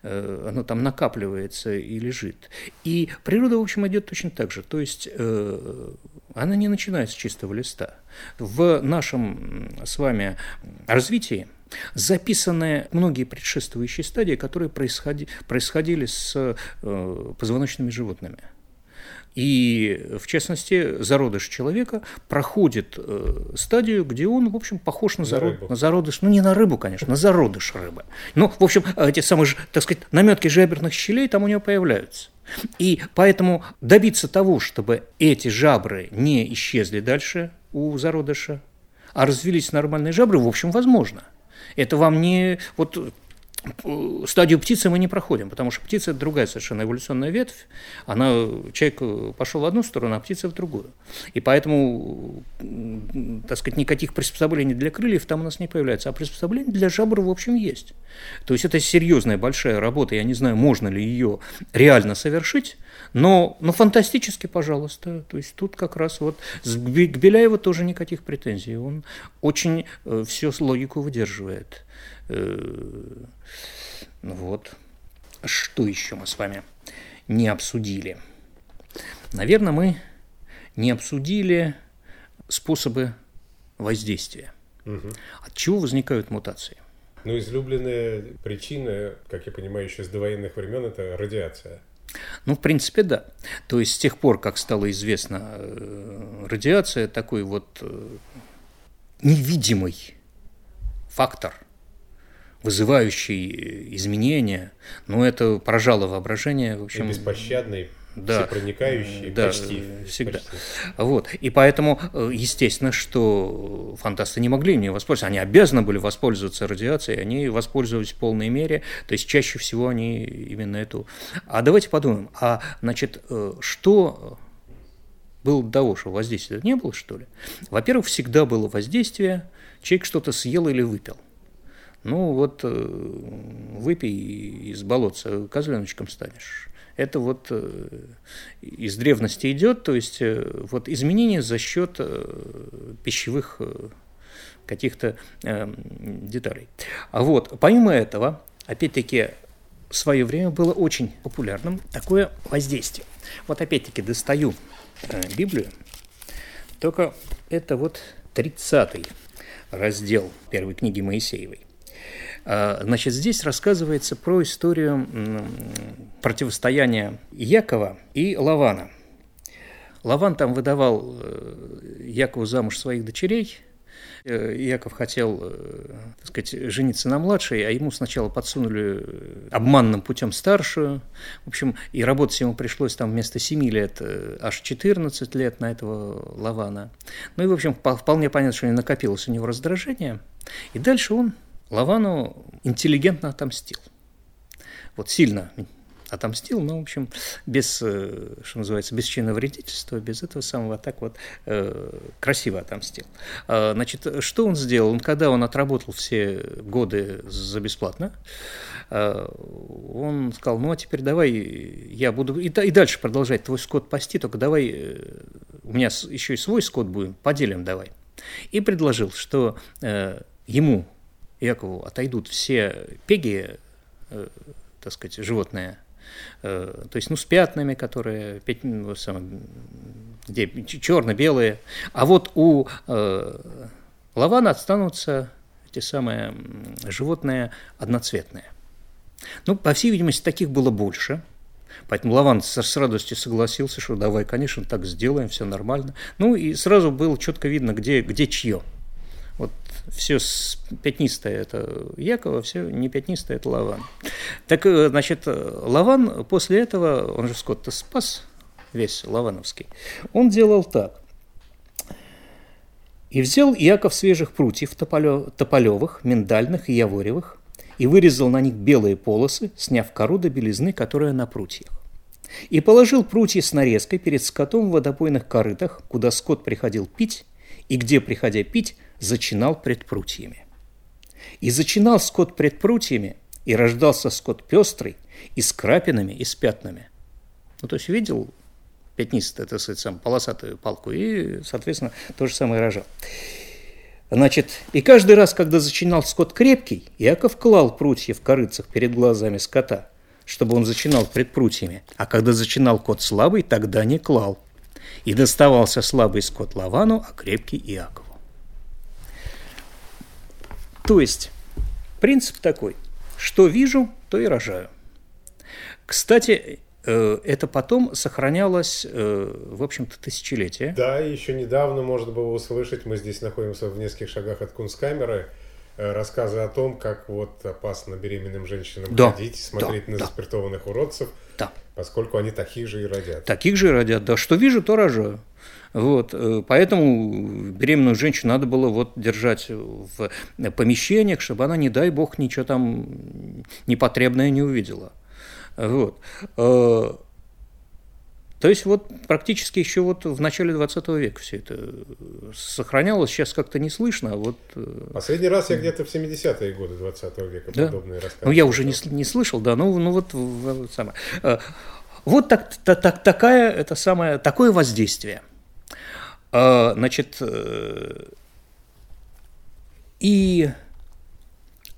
Оно там накапливается и лежит. И природа, в общем, идет точно так же. То есть э, она не начинает с чистого листа. В нашем с вами развитии записаны многие предшествующие стадии, которые происходи, происходили с э, позвоночными животными. И, в частности, зародыш человека проходит э, стадию, где он, в общем, похож на, на, зарод, на зародыш, ну, не на рыбу, конечно, на зародыш рыбы. Ну, в общем, эти самые, так сказать, намётки жаберных щелей там у него появляются. И поэтому добиться того, чтобы эти жабры не исчезли дальше у зародыша, а развились нормальные жабры, в общем, возможно. Это вам не... Вот стадию птицы мы не проходим, потому что птица – это другая совершенно эволюционная ветвь. Она, человек пошел в одну сторону, а птица – в другую. И поэтому, так сказать, никаких приспособлений для крыльев там у нас не появляется. А приспособления для жабр, в общем, есть. То есть это серьезная, большая работа. Я не знаю, можно ли ее реально совершить, но, но фантастически, пожалуйста. То есть тут как раз вот к Беляеву тоже никаких претензий. Он очень всю логику выдерживает. Вот. Что еще мы с вами не обсудили? Наверное, мы не обсудили способы воздействия. Угу. От чего возникают мутации? Ну, излюбленная причина, как я понимаю, еще с довоенных времен, это радиация. Ну, в принципе, да. То есть с тех пор, как стало известно, радиация такой вот невидимый фактор, вызывающий изменения, но ну, это поражало воображение. В общем, и беспощадный, да, всепроникающий, да, почти. Всегда. Почти. Вот. И поэтому, естественно, что фантасты не могли им воспользоваться. Они обязаны были воспользоваться радиацией, они воспользовались в полной мере. То есть чаще всего они именно эту... А давайте подумаем, а значит, что было до того, что воздействия не было, что ли? Во-первых, всегда было воздействие, человек что-то съел или выпил. Ну, вот выпей и из болотца козленочком станешь. Это вот из древности идет, то есть вот изменения за счет пищевых каких-то деталей. А вот, помимо этого, опять-таки, в свое время было очень популярным такое воздействие. Вот опять-таки достаю Библию, только это вот тридцатый раздел первой книги Моисеевой. Значит, здесь рассказывается про историю противостояния Якова и Лавана. Лаван там выдавал Якову замуж своих дочерей. Яков хотел, так сказать, жениться на младшей, а ему сначала подсунули обманным путем старшую. В общем, и работать ему пришлось там вместо семи лет аж четырнадцать лет на этого Лавана. Ну и, в общем, вполне понятно, что накопилось у него раздражение. И дальше он Лавану интеллигентно отомстил. Вот сильно отомстил, но, в общем, без, что называется, без чиновредительства, без этого самого, так вот э, красиво отомстил. Э, значит, что он сделал? Он, когда он отработал все годы за бесплатно, э, он сказал, ну, а теперь давай я буду и, и дальше продолжать твой скот пасти, только давай, э, у меня еще и свой скот будем, поделим давай. И предложил, что э, ему... Якову отойдут все пеги, э, так сказать, животные, э, то есть, ну, с пятнами, которые, ну, черно-белые, а вот у э, Лавана останутся те самые животные одноцветные. Ну, по всей видимости, таких было больше. Поэтому Лаван с радостью согласился, что давай, конечно, так сделаем, все нормально. Ну, и сразу было четко видно, где, где чье. Вот все пятнистое – это Якова, все не пятнистое – это Лаван. Так, значит, Лаван после этого, он же скот-то спас, весь лавановский, он делал так. «И взял Яков свежих прутьев тополевых, миндальных и яворевых, и вырезал на них белые полосы, сняв кору до белизны, которая на прутьях. И положил прутья с нарезкой перед скотом в водопойных корытах, куда скот приходил пить, и где, приходя пить, зачинал пред прутьями. И зачинал скот пред прутьями, и рождался скот пестрый, и с крапинами, и с пятнами». Ну, то есть, видел пятнистую, так сказать, сам, полосатую палку, и, соответственно, то же самое рожал. Значит, «И каждый раз, когда зачинал скот крепкий, Иаков клал прутья в корытцах перед глазами скота, чтобы он зачинал пред прутьями, а когда зачинал кот слабый, тогда не клал. И доставался слабый скот Лавану, а крепкий Иакову». То есть принцип такой, что вижу, то и рожаю. Кстати, это потом сохранялось, в общем-то, тысячелетия. Да, еще недавно можно было услышать, мы здесь находимся в нескольких шагах от Кунсткамеры, рассказы о том, как вот опасно беременным женщинам да, ходить, смотреть да, на да. заспиртованных уродцев, да. поскольку они таких же и родят. Таких же и родят, да. Что вижу, то рожаю. Вот, поэтому беременную женщину надо было вот держать в помещениях, чтобы она, не дай бог, ничего там непотребное не увидела. Вот. То есть вот практически еще вот в начале двадцатого века все это сохранялось, сейчас как-то не слышно. А вот... Последний раз я где-то в семидесятые годы двадцатого века да? подобные рассказы. Ну, я уже не, не слышал, да, ну, ну вот, вот самое. Вот так, так, такая, это самое, такое воздействие. Значит, и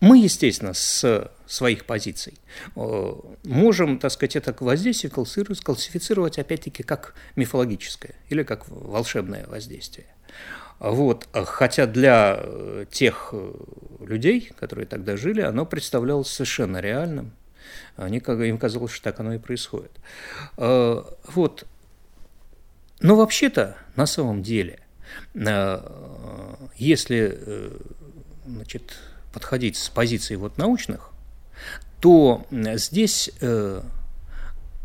мы, естественно, с своих позиций можем, так сказать, это воздействие классифицировать, опять-таки, как мифологическое или как волшебное воздействие. Вот. Хотя для тех людей, которые тогда жили, оно представлялось совершенно реальным. Они, им казалось, что так оно и происходит. Вот. Но вообще-то, на самом деле, если, значит, подходить с позиций вот научных, то здесь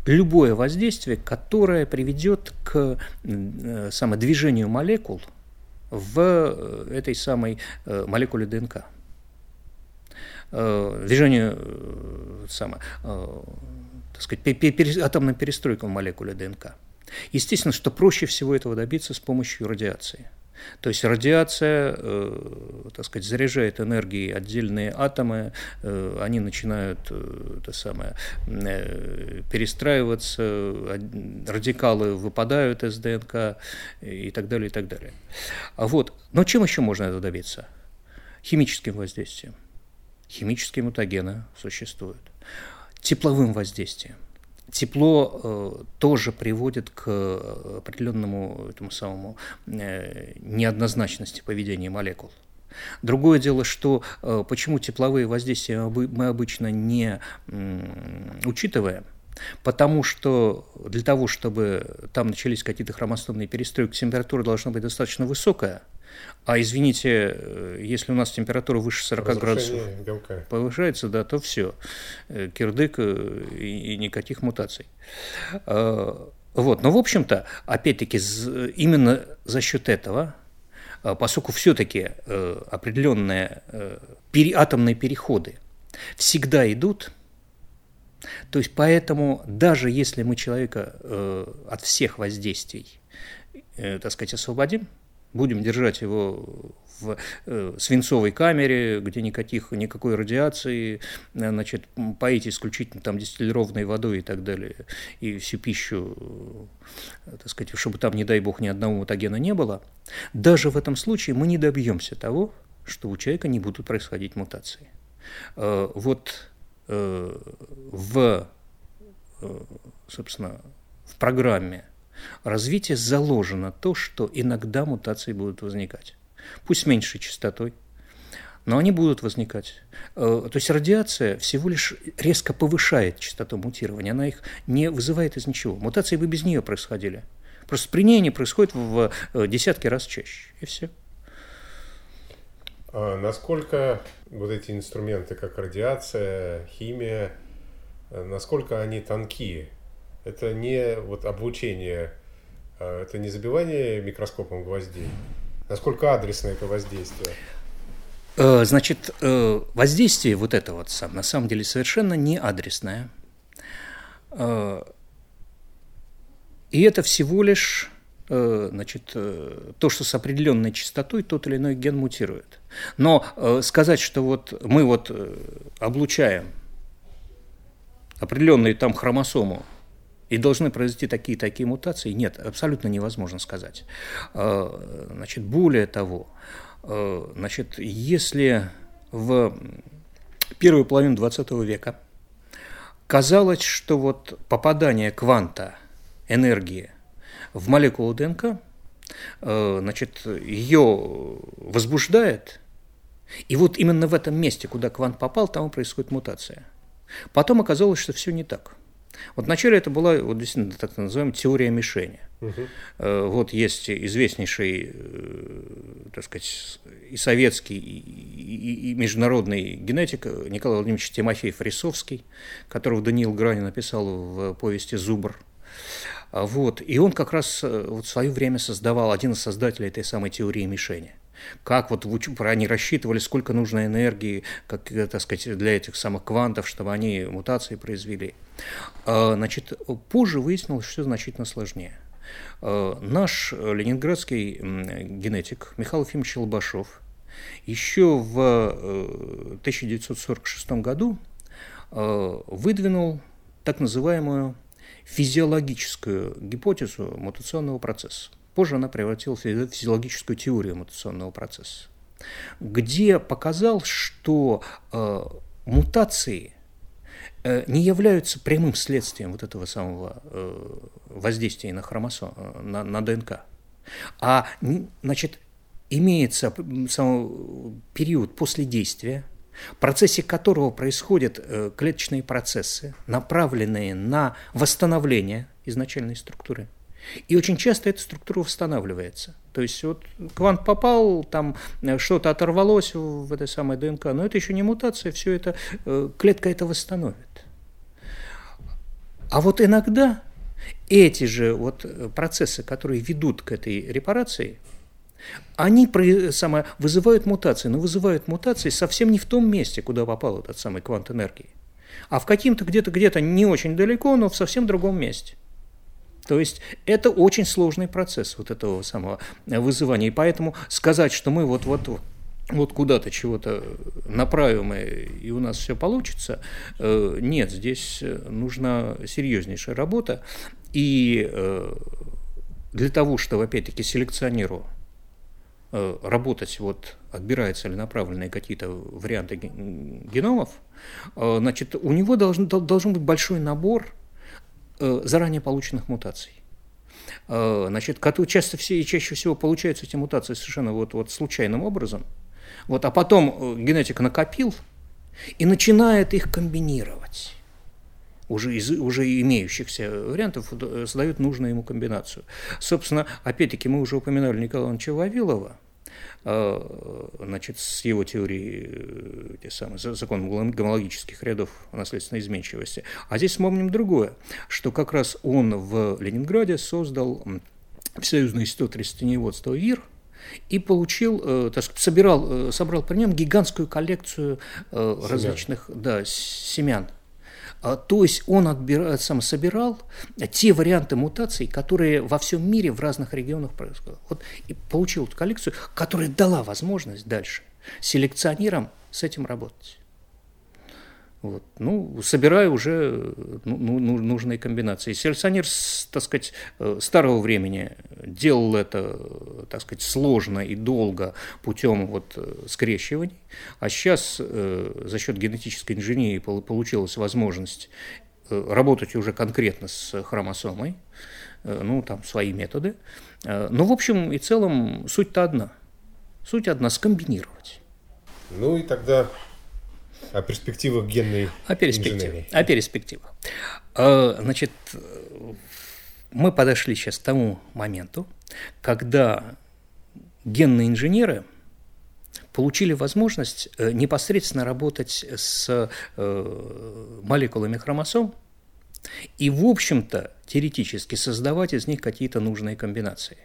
любое воздействие, которое приведет к самодвижению молекул в этой самой молекуле ДНК. Движение, само, так сказать, пере, атомная перестройка в молекуле ДНК. Естественно, что проще всего этого добиться с помощью радиации. То есть радиация, так сказать, заряжает энергией отдельные атомы, они начинают это самое, перестраиваться, радикалы выпадают из ДНК и так далее, и так далее. Вот. Но чем еще можно этого добиться? Химическим воздействием. Химические мутагены существуют. Тепловым воздействием. Тепло э, тоже приводит к определенному этому самому э, неоднозначности поведения молекул. Другое дело, что э, почему тепловые воздействия мы обычно не э, учитываем, потому что для того, чтобы там начались какие-то хромосомные перестройки, температура должна быть достаточно высокая. А, извините, если у нас температура выше сорока градусов белка. повышается, да, то все, кирдык и, и никаких мутаций. Вот. Но, в общем-то, опять-таки, именно за счет этого, поскольку все-таки определенные атомные переходы всегда идут, то есть поэтому даже если мы человека от всех воздействий, так сказать, освободим, будем держать его в свинцовой камере, где никаких, никакой радиации, значит, поить исключительно там дистиллированной водой и так далее, и всю пищу, так сказать, чтобы там, не дай бог, ни одного мутагена не было, даже в этом случае мы не добьемся того, что у человека не будут происходить мутации. Вот в, собственно, в программе развитие заложено то, что иногда мутации будут возникать. Пусть с меньшей частотой, но они будут возникать. То есть радиация всего лишь резко повышает частоту мутирования, она их не вызывает из ничего. Мутации бы без нее происходили. Просто при ней они происходят в десятки раз чаще, и все. А насколько вот эти инструменты, как радиация, химия, насколько они тонкие? Это не вот облучение, это не забивание микроскопом гвоздей. Насколько адресно это воздействие? Значит, воздействие вот это вот на самом деле совершенно не адресное. И это всего лишь, значит, то, что с определенной частотой тот или иной ген мутирует. Но сказать, что вот мы вот облучаем определенную там хромосому, и должны произойти такие-такие мутации? Нет, абсолютно невозможно сказать. Значит, более того, значит, если в первую половину двадцатого века казалось, что вот попадание кванта энергии в молекулу ДНК, значит, ее возбуждает, и вот именно в этом месте, куда квант попал, там происходит мутация. Потом оказалось, что все не так. Вот вначале это была вот, действительно так называемая теория мишени. Угу. Вот есть известнейший, так сказать, и советский, и, и международный генетик Николай Владимирович Тимофеев-Рисовский, которого Даниил Гранин написал в повести «Зубр». Вот. И он как раз вот в свое время создавал, один из создателей этой самой теории мишени. Как вот они рассчитывали, сколько нужно энергии, как, так сказать, для этих самых квантов, чтобы они мутации произвели. Значит, позже выяснилось, что значительно сложнее. Наш ленинградский генетик Михаил Ефимович Лобашов еще в тысяча девятьсот сорок шестом году выдвинул так называемую физиологическую гипотезу мутационного процесса. Позже она превратилась в физиологическую теорию мутационного процесса, где показал, что э, мутации э, не являются прямым следствием вот этого самого э, воздействия на хромосом, на, на ДНК, а, значит, имеется сам период после действия, в процессе которого происходят э, клеточные процессы, направленные на восстановление изначальной структуры. И очень часто эта структура восстанавливается. То есть вот квант попал, там что-то оторвалось в этой самой ДНК, но это еще не мутация, все это, клетка это восстановит. А вот иногда эти же вот процессы, которые ведут к этой репарации, они самое, вызывают мутации, но вызывают мутации совсем не в том месте, куда попал этот самый квант энергии, а в каким-то где-то, где-то не очень далеко, но в совсем другом месте. То есть это очень сложный процесс вот этого самого вызывания. И поэтому сказать, что мы вот-вот вот куда-то чего-то направим, и у нас все получится, нет, здесь нужна серьезнейшая работа. И для того, чтобы, опять-таки, селекционеру работать, вот отбирая целенаправленные какие-то варианты геномов, значит, у него должен, должен быть большой набор заранее полученных мутаций. Значит, часто все и чаще всего получаются эти мутации совершенно вот, вот случайным образом, вот, а потом генетик накопил и начинает их комбинировать. Уже из уже имеющихся вариантов создают нужную ему комбинацию. Собственно, опять-таки, мы уже упоминали Николая Ивановича Вавилова, значит, с его теорией те самые, закон гомологических рядов наследственной изменчивости. А здесь вспомним другое, что как раз он в Ленинграде создал Всесоюзный институт растениеводства ИР и получил, так сказать, собирал, собрал при нем гигантскую коллекцию семян. различных да, семян. То есть он отбирал, сам собирал те варианты мутаций, которые во всем мире в разных регионах происходят. Вот и получил эту коллекцию, которая дала возможность дальше селекционерам с этим работать. Вот. Ну, собирая уже ну, нужные комбинации. Селекционер, так сказать, старого времени делал это, так сказать, сложно и долго путем вот скрещиваний, а сейчас за счет генетической инженерии получилась возможность работать уже конкретно с хромосомой, ну, там, свои методы. Но, в общем и целом, суть-то одна. Суть одна – скомбинировать. Ну, и тогда... О перспективах генной инженерии. О перспективах. Значит, мы подошли сейчас к тому моменту, когда генные инженеры получили возможность непосредственно работать с молекулами хромосом и, в общем-то, теоретически создавать из них какие-то нужные комбинации.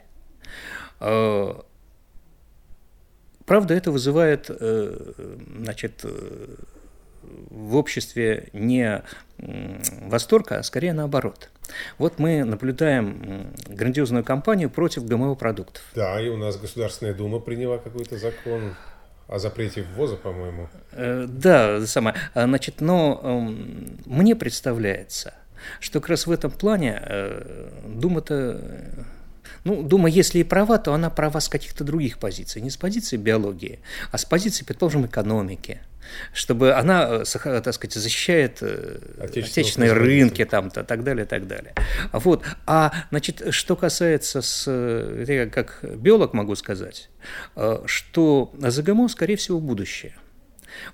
Правда, это вызывает, значит, в обществе не восторг, а скорее наоборот. Вот мы наблюдаем грандиозную кампанию против ГМО-продуктов. Да, и у нас Государственная Дума приняла какой-то закон о запрете ввоза, по-моему. Да, самое. Значит, но мне представляется, что как раз в этом плане Дума-то... Ну, Дума, если и права, то она права с каких-то других позиций. Не с позиции биологии, а с позиции, предположим, экономики. Чтобы она, так сказать, защищает отечественные рынки, там, то, так далее, так далее. Вот. А, значит, что касается, с, я как биолог могу сказать, что за ГМО, скорее всего, будущее.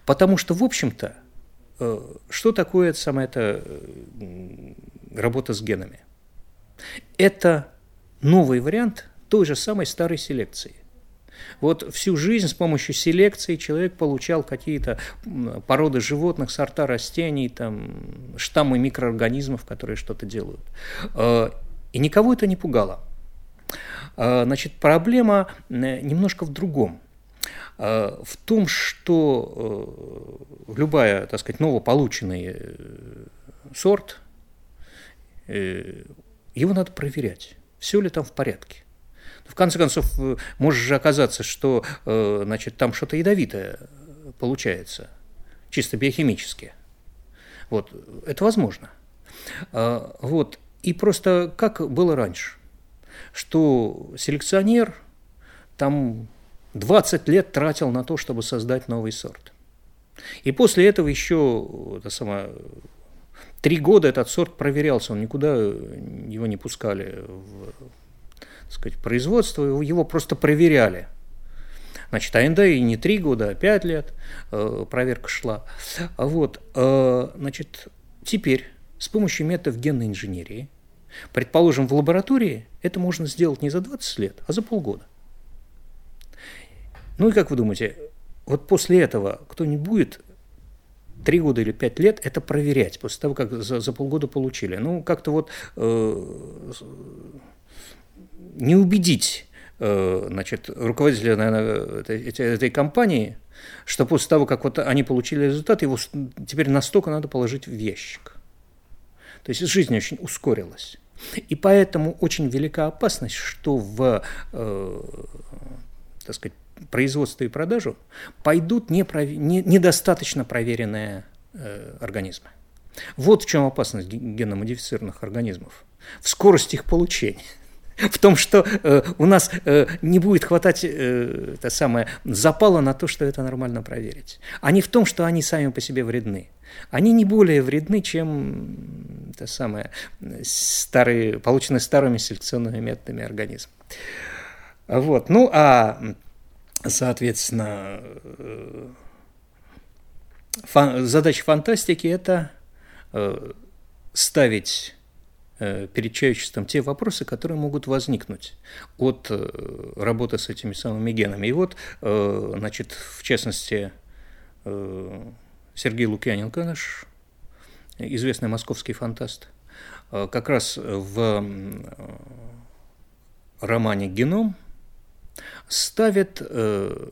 Потому что, в общем-то, Что такое самая эта работа с генами? Это новый вариант той же самой старой селекции. Вот всю жизнь с помощью селекции человек получал какие-то породы животных, сорта растений, там, штаммы микроорганизмов, которые что-то делают. И никого это не пугало. Значит, проблема немножко в другом. В том, что любая, так сказать, новополученный сорт, его надо проверять, все ли там в порядке. В конце концов, может же оказаться, что, значит, там что-то ядовитое получается, чисто биохимически. Вот, это возможно. Вот. И просто как было раньше, что селекционер там двадцать лет тратил на то, чтобы создать новый сорт. И после этого еще это самое, три года этот сорт проверялся, он никуда его не пускали в, так сказать, производство, его просто проверяли. Значит, а иногда и не три года, а пять лет проверка шла. Вот, значит, теперь с помощью методов генной инженерии, предположим, в лаборатории это можно сделать не за двадцать лет, а за полгода. Ну и как вы думаете, вот после этого кто-нибудь будет три года или пять лет это проверять, после того, как за, за полгода получили? Ну, как-то вот э, не убедить э, значит, руководителя, наверное, этой, этой компании, что после того, как вот они получили результат, его теперь настолько надо положить в ящик. То есть жизнь очень ускорилась. И поэтому очень велика опасность, что в, э, так сказать, производство и продажу пойдут не прове- не, недостаточно проверенные э, организмы. Вот в чем опасность генномодифицированных организмов. В скорости их получения. В том, что э, у нас э, не будет хватать э, это самое, запала на то, что это нормально проверить. А не в том, что они сами по себе вредны. Они не более вредны, чем это самое, старые, полученные старыми селекционными методами организм. Вот. Ну, а соответственно, фан- задача фантастики – это э, ставить э, перед человечеством те вопросы, которые могут возникнуть от э, работы с этими самыми генами. И вот, э, значит, в частности, э, Сергей Лукьяненко, наш известный московский фантаст, э, как раз в э, романе «Геном» ставят э,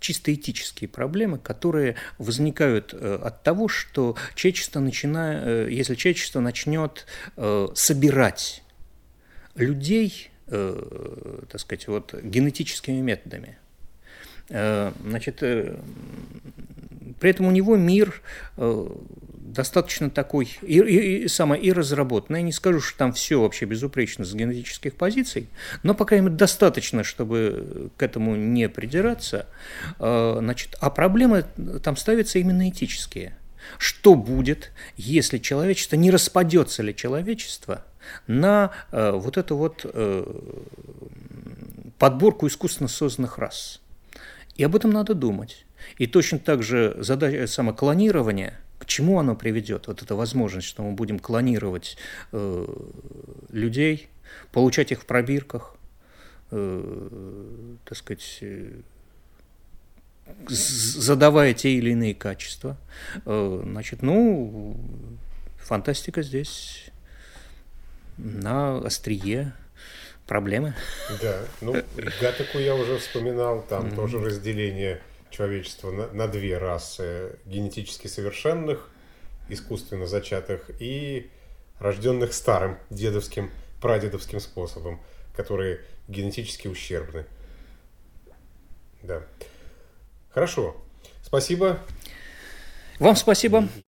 чисто этические проблемы, которые возникают э, от того, что человечество начина, э, если человечество начнет э, собирать людей, э, так сказать, вот, генетическими методами, э, значит, э, при этом у него мир э, достаточно такой и, и, и, самое, и разработанный. Я не скажу, что там все вообще безупречно с генетических позиций, но, по крайней мере, достаточно, чтобы к этому не придираться. Э, значит, а проблемы там ставятся именно этические. Что будет, если человечество, не распадется ли человечество на э, вот эту вот э, подборку искусственно созданных рас? И об этом надо думать. И точно так же задача самоклонирования, к чему оно приведет, вот эта возможность, что мы будем клонировать э, людей, получать их в пробирках, э, так сказать, э, задавая те или иные качества. Э, значит, ну, фантастика здесь на острие проблемы. Да, ну, Гаттаку я уже вспоминал, там тоже разделение человечество на, на две расы: генетически совершенных, искусственно зачатых, и рожденных старым дедовским, прадедовским способом, которые генетически ущербны. Да. Хорошо. Спасибо. Вам спасибо.